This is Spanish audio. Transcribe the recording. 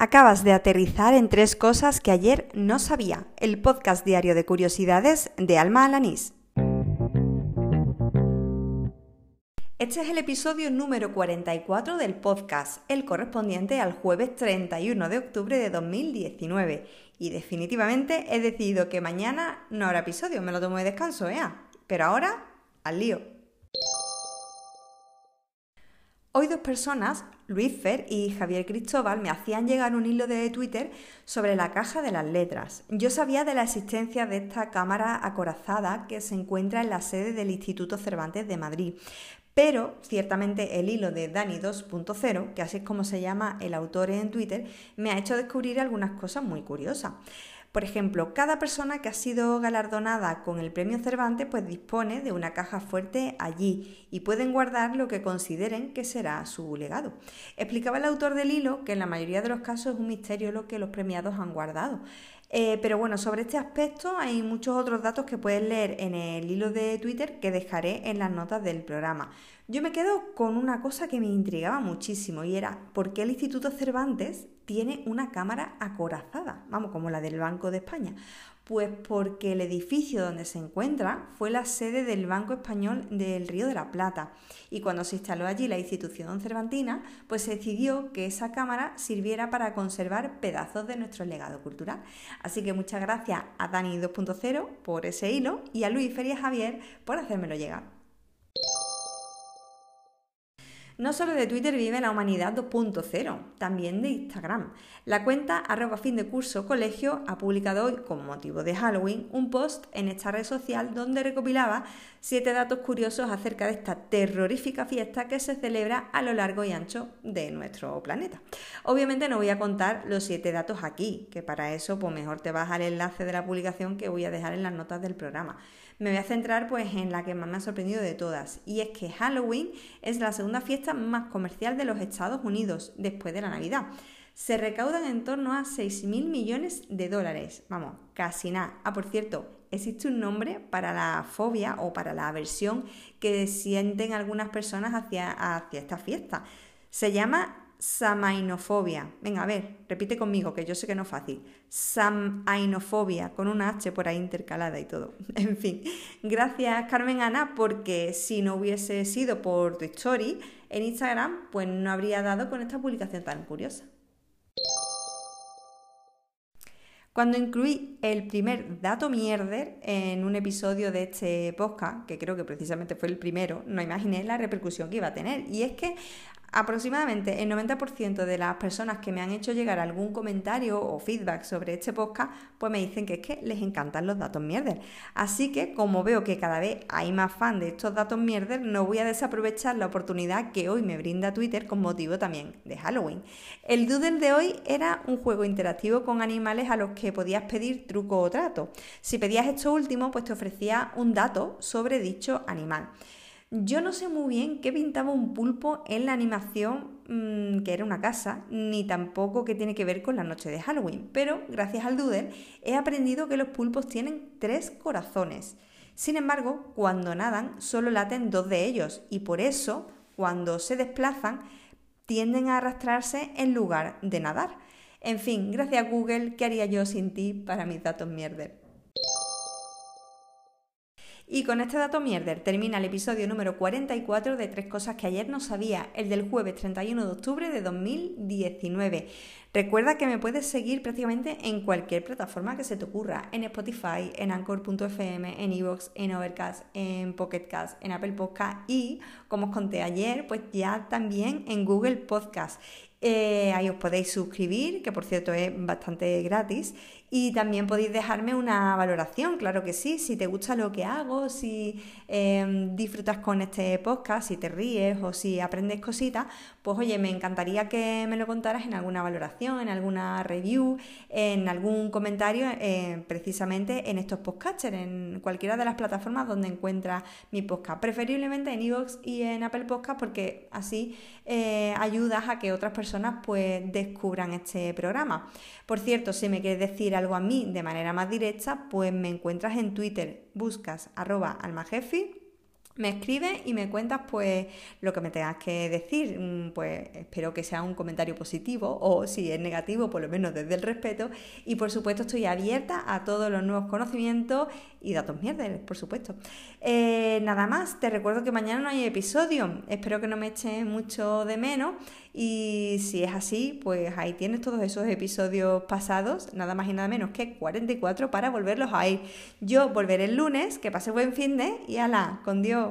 Acabas de aterrizar en tres cosas que ayer no sabía. El podcast diario de curiosidades de Alma Alanís. Este es el episodio número 44 del podcast, el correspondiente al jueves 31 de octubre de 2019. Y definitivamente he decidido que mañana no habrá episodio, me lo tomo de descanso, Pero ahora, al lío. Hoy dos personas, Luis Feria y Javier Cristóbal, me hacían llegar un hilo de Twitter sobre la caja de las letras. Yo sabía de la existencia de esta cámara acorazada que se encuentra en la sede del Instituto Cervantes de Madrid, pero ciertamente el hilo de Dani 2.0, que así es como se llama el autor en Twitter, me ha hecho descubrir algunas cosas muy curiosas. Por ejemplo, cada persona que ha sido galardonada con el premio Cervantes pues dispone de una caja fuerte allí y pueden guardar lo que consideren que será su legado. Explicaba el autor del hilo que en la mayoría de los casos es un misterio lo que los premiados han guardado. Pero bueno, sobre este aspecto hay muchos otros datos que puedes leer en el hilo de Twitter que dejaré en las notas del programa. Yo me quedo con una cosa que me intrigaba muchísimo y era ¿por qué el Instituto Cervantes tiene una cámara acorazada? Vamos, como la del Banco de España. Pues porque el edificio donde se encuentra fue la sede del Banco Español del Río de la Plata y cuando se instaló allí la institución cervantina, pues se decidió que esa cámara sirviera para conservar pedazos de nuestro legado cultural. Así que muchas gracias a Dani 2.0 por ese hilo y a Luis Feria Javier por hacérmelo llegar. No solo de Twitter vive la humanidad 2.0, también de Instagram. La cuenta @findecursocolegio ha publicado hoy, con motivo de Halloween, un post en esta red social donde recopilaba 7 datos curiosos acerca de esta terrorífica fiesta que se celebra a lo largo y ancho de nuestro planeta. Obviamente no voy a contar los 7 datos aquí, que para eso pues mejor te vas al enlace de la publicación que voy a dejar en las notas del programa. Me voy a centrar pues en la que más me ha sorprendido de todas, y es que Halloween es la segunda fiesta más comercial de los Estados Unidos después de la Navidad. Se recaudan en torno a 6.000 millones de dólares. Vamos, casi nada. Ah, por cierto, existe un nombre para la fobia o para la aversión que sienten algunas personas hacia esta fiesta. Se llama Samainofobia. Venga, a ver, repite conmigo, que yo sé que no es fácil. Samainofobia, con una H por ahí intercalada y todo. En fin, gracias Carmen Ana, porque si no hubiese sido por tu story en Instagram, pues no habría dado con esta publicación tan curiosa. Cuando incluí el primer dato mierder en un episodio de este podcast, que creo que precisamente fue el primero, no imaginé la repercusión que iba a tener. Y es que aproximadamente el 90% de las personas que me han hecho llegar algún comentario o feedback sobre este podcast, pues me dicen que es que les encantan los datos mierder. Así que, como veo que cada vez hay más fan de estos datos mierder, no voy a desaprovechar la oportunidad que hoy me brinda Twitter con motivo también de Halloween. El doodle de hoy era un juego interactivo con animales a los que podías pedir truco o trato. Si pedías esto último, pues te ofrecía un dato sobre dicho animal. Yo no sé muy bien qué pintaba un pulpo en la animación que era una casa, ni tampoco qué tiene que ver con la noche de Halloween, pero gracias al doodle he aprendido que los pulpos tienen 3 corazones. Sin embargo, cuando nadan solo laten 2 de ellos y por eso, cuando se desplazan, tienden a arrastrarse en lugar de nadar. En fin, gracias Google, ¿qué haría yo sin ti para mis datos mierder? Y con este dato mierder termina el episodio número 44 de 3 cosas que ayer no sabía, el del jueves 31 de octubre de 2019. Recuerda que me puedes seguir prácticamente en cualquier plataforma que se te ocurra, en Spotify, en Anchor.fm, en iVoox, en Overcast, en Pocket Cast, en Apple Podcast y, como os conté ayer, pues ya también en Google Podcast. Ahí os podéis suscribir, que por cierto es bastante gratis, y también podéis dejarme una valoración, claro que sí, si te gusta lo que hago, si disfrutas con este podcast, si te ríes o si aprendes cositas, pues oye, me encantaría que me lo contaras en alguna valoración, en alguna review, en algún comentario, precisamente en estos podcasters, en cualquiera de las plataformas donde encuentras mi podcast, preferiblemente en iVoox y en Apple Podcast, porque así ayudas a que otras personas pues descubran este programa. Por cierto, si me quieres decir algo a mí de manera más directa, pues me encuentras en Twitter, buscas @almajefi, Me escribes y me cuentas pues lo que me tengas que decir, pues espero que sea un comentario positivo o si es negativo, por lo menos desde el respeto, y por supuesto estoy abierta a todos los nuevos conocimientos y datos mierdes, por supuesto. Nada más, te recuerdo que mañana no hay episodio, espero que no me eches mucho de menos y si es así, pues ahí tienes todos esos episodios pasados, nada más y nada menos que 44 para volverlos a ir. Yo volveré el lunes, que pase buen fin de y ala, con Dios.